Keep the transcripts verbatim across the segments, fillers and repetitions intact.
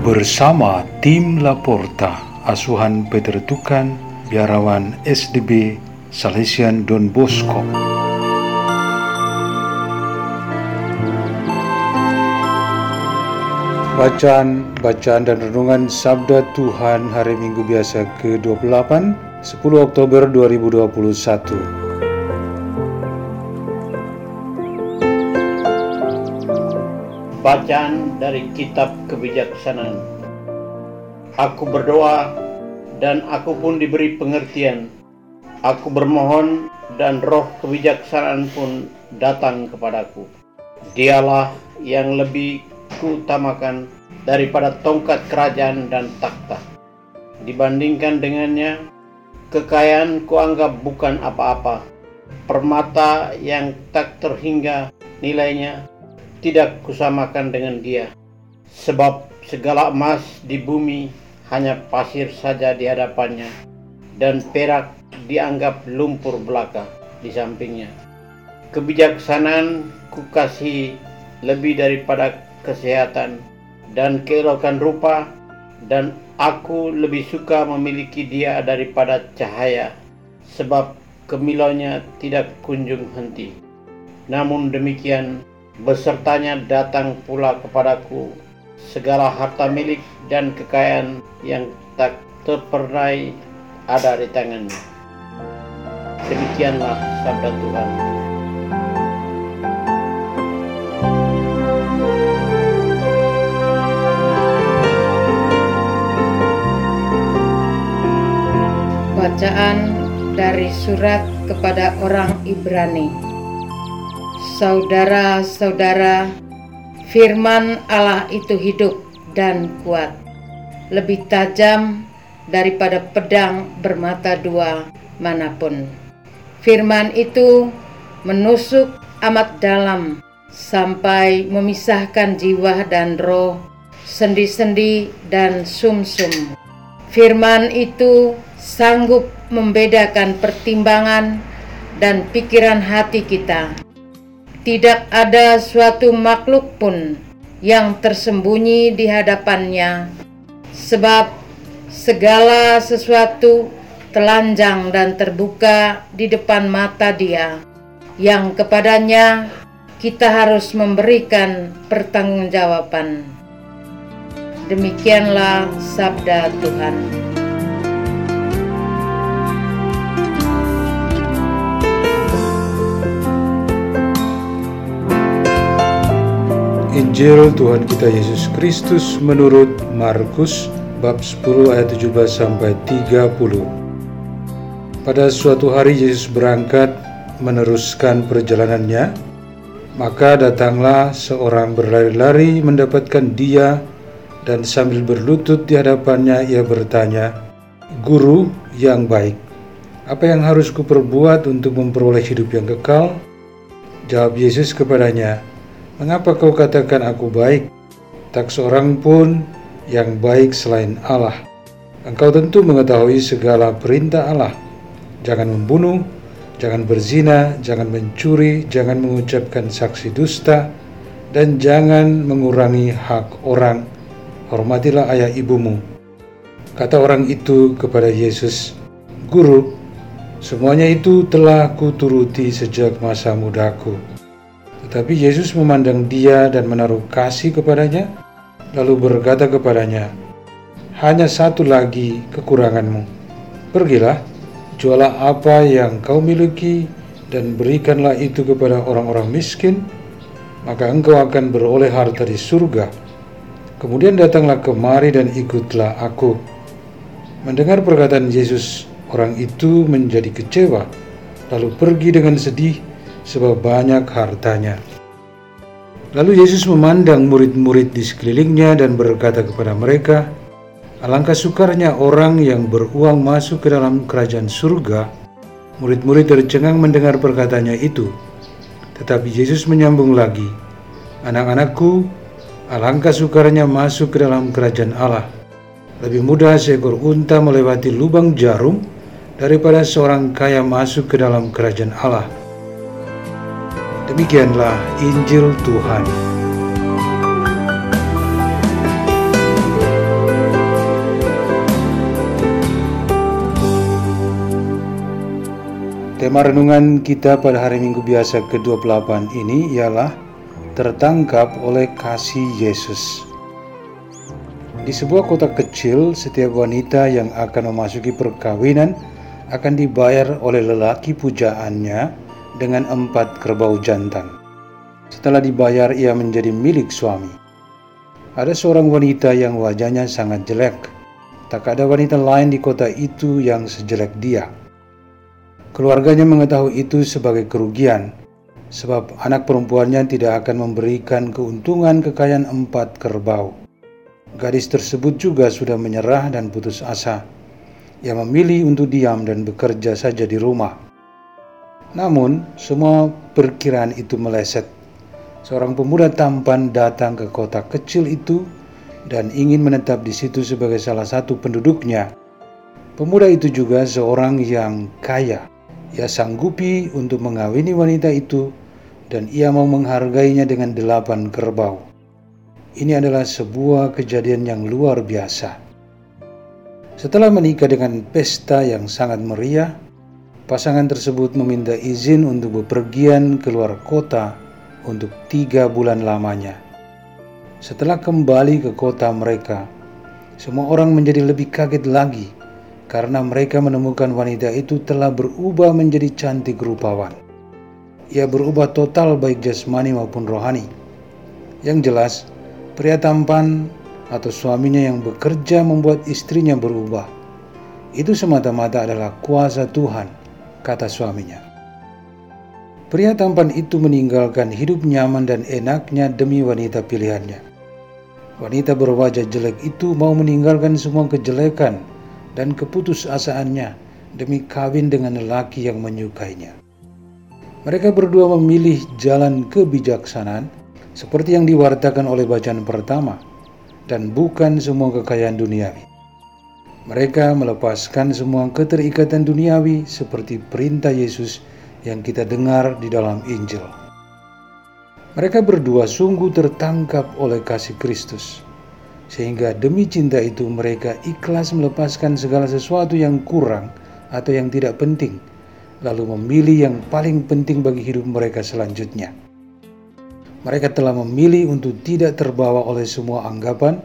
Bersama tim Laporta, asuhan Peter Tukan, biarawan S D B Salesian Don Bosco. Bacaan, bacaan dan renungan Sabda Tuhan hari Minggu biasa ke dua puluh delapan, sepuluh Oktober dua ribu dua puluh satu. Bacaan dari kitab Kebijaksanaan. Aku berdoa dan aku pun diberi pengertian. Aku bermohon dan roh kebijaksanaan pun datang kepadaku. Dialah yang lebih kuutamakan daripada tongkat kerajaan dan takhta. Dibandingkan dengannya, kekayaan kuanggap bukan apa-apa. Permata yang tak terhingga nilainya tidak kusamakan dengan dia, sebab segala emas di bumi hanya pasir saja di hadapannya, dan perak dianggap lumpur belaka di sampingnya. Kebijaksanaan kukasihi lebih daripada kesehatan dan keelokan rupa, dan aku lebih suka memiliki dia daripada cahaya, sebab kemilauannya tidak kunjung henti. Namun demikian, besertanya datang pula kepadaku segala harta milik dan kekayaan yang tak terpernai ada di tangannya. Demikianlah sabda Tuhan. Bacaan dari surat kepada orang Ibrani. Saudara-saudara, firman Allah itu hidup dan kuat, lebih tajam daripada pedang bermata dua manapun. Firman itu menusuk amat dalam, sampai memisahkan jiwa dan roh, sendi-sendi dan sumsum. Firman itu sanggup membedakan pertimbangan dan pikiran hati kita. Tidak ada suatu makhluk pun yang tersembunyi di hadapannya, sebab segala sesuatu telanjang dan terbuka di depan mata Dia, yang kepadanya kita harus memberikan pertanggungjawaban. Demikianlah sabda Tuhan. Injil Tuhan kita Yesus Kristus menurut Markus bab sepuluh ayat tujuh belas sampai tiga puluh. Pada suatu hari Yesus berangkat meneruskan perjalanannya, maka datanglah seorang berlari-lari mendapatkan Dia, dan sambil berlutut di hadapannya ia bertanya, "Guru yang baik, apa yang harus kuperbuat untuk memperoleh hidup yang kekal?" Jawab Yesus kepadanya, "Mengapa kau katakan aku baik? Tak seorang pun yang baik selain Allah. Engkau tentu mengetahui segala perintah Allah. Jangan membunuh, jangan berzina, jangan mencuri, jangan mengucapkan saksi dusta, dan jangan mengurangi hak orang. Hormatilah ayah ibumu." Kata orang itu kepada Yesus, "Guru, semuanya itu telah kuturuti sejak masa mudaku." Tapi Yesus memandang dia dan menaruh kasih kepadanya, lalu berkata kepadanya, "Hanya satu lagi kekuranganmu. Pergilah, jualah apa yang kau miliki, dan berikanlah itu kepada orang-orang miskin, maka engkau akan beroleh harta di surga. Kemudian datanglah kemari dan ikutlah aku." Mendengar perkataan Yesus, orang itu menjadi kecewa, lalu pergi dengan sedih, sebab banyak hartanya. Lalu Yesus memandang murid-murid di sekelilingnya dan berkata kepada mereka, "Alangkah sukarnya orang yang beruang masuk ke dalam kerajaan surga." Murid-murid tercengang mendengar perkataannya itu. Tetapi Yesus menyambung lagi, "Anak-anakku, alangkah sukarnya masuk ke dalam kerajaan Allah. Lebih mudah seekor unta melewati lubang jarum daripada seorang kaya masuk ke dalam kerajaan Allah." Demikianlah Injil Tuhan. Tema renungan kita pada hari Minggu biasa kedua puluh delapan ini ialah tertangkap oleh kasih Yesus. Di sebuah kota kecil, setiap wanita yang akan memasuki perkawinan akan dibayar oleh lelaki pujaannya dengan empat kerbau jantan. Setelah dibayar, ia menjadi milik suami. Ada seorang wanita yang wajahnya sangat jelek. Tak ada wanita lain di kota itu yang sejelek dia. Keluarganya mengetahui itu sebagai kerugian, sebab anak perempuannya tidak akan memberikan keuntungan kekayaan empat kerbau. Gadis tersebut juga sudah menyerah dan putus asa. Ia memilih untuk diam dan bekerja saja di rumah. Namun, semua perkiraan itu meleset. Seorang pemuda tampan datang ke kota kecil itu dan ingin menetap di situ sebagai salah satu penduduknya. Pemuda itu juga seorang yang kaya. Ia sanggupi untuk mengawini wanita itu dan ia mau menghargainya dengan delapan kerbau. Ini adalah sebuah kejadian yang luar biasa. Setelah menikah dengan pesta yang sangat meriah, pasangan tersebut meminta izin untuk bepergian keluar kota untuk tiga bulan lamanya. Setelah kembali ke kota mereka, semua orang menjadi lebih kaget lagi karena mereka menemukan wanita itu telah berubah menjadi cantik rupawan. Ia berubah total baik jasmani maupun rohani. Yang jelas, pria tampan atau suaminya yang bekerja membuat istrinya berubah. Itu semata-mata adalah kuasa Tuhan, kata suaminya. Pria tampan itu meninggalkan hidup nyaman dan enaknya demi wanita pilihannya. Wanita berwajah jelek itu mau meninggalkan semua kejelekan dan keputusasaannya demi kawin dengan lelaki yang menyukainya. Mereka berdua memilih jalan kebijaksanaan seperti yang diwartakan oleh bacaan pertama, dan bukan semua kekayaan duniawi. Mereka melepaskan semua keterikatan duniawi seperti perintah Yesus yang kita dengar di dalam Injil. Mereka berdua sungguh tertangkap oleh kasih Kristus, sehingga demi cinta itu mereka ikhlas melepaskan segala sesuatu yang kurang atau yang tidak penting, lalu memilih yang paling penting bagi hidup mereka selanjutnya. Mereka telah memilih untuk tidak terbawa oleh semua anggapan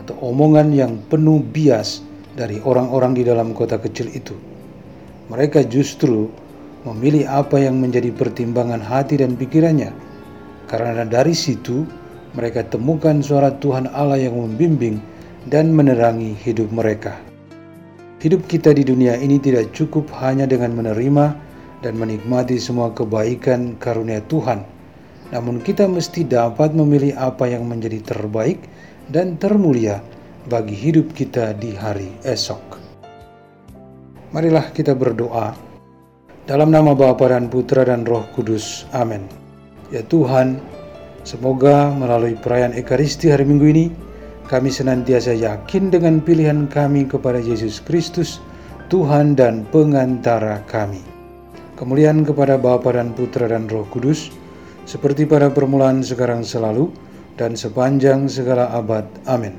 atau omongan yang penuh bias dari orang-orang di dalam kota kecil itu. Mereka justru memilih apa yang menjadi pertimbangan hati dan pikirannya, karena dari situ mereka temukan suara Tuhan Allah yang membimbing dan menerangi hidup mereka. Hidup kita di dunia ini tidak cukup hanya dengan menerima dan menikmati semua kebaikan karunia Tuhan. Namun kita mesti dapat memilih apa yang menjadi terbaik dan termulia bagi hidup kita di hari esok. Marilah kita berdoa. Dalam nama Bapa dan Putra dan Roh Kudus. Amin. Ya Tuhan, semoga melalui perayaan Ekaristi hari Minggu ini, kami senantiasa yakin dengan pilihan kami kepada Yesus Kristus, Tuhan dan pengantara kami. Kemuliaan kepada Bapa dan Putra dan Roh Kudus, seperti pada permulaan, sekarang, selalu, dan sepanjang segala abad. Amin.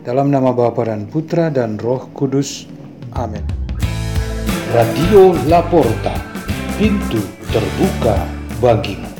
Dalam nama Bapa dan Putra dan Roh Kudus. Amin. Radio Laporta, pintu terbuka bagimu.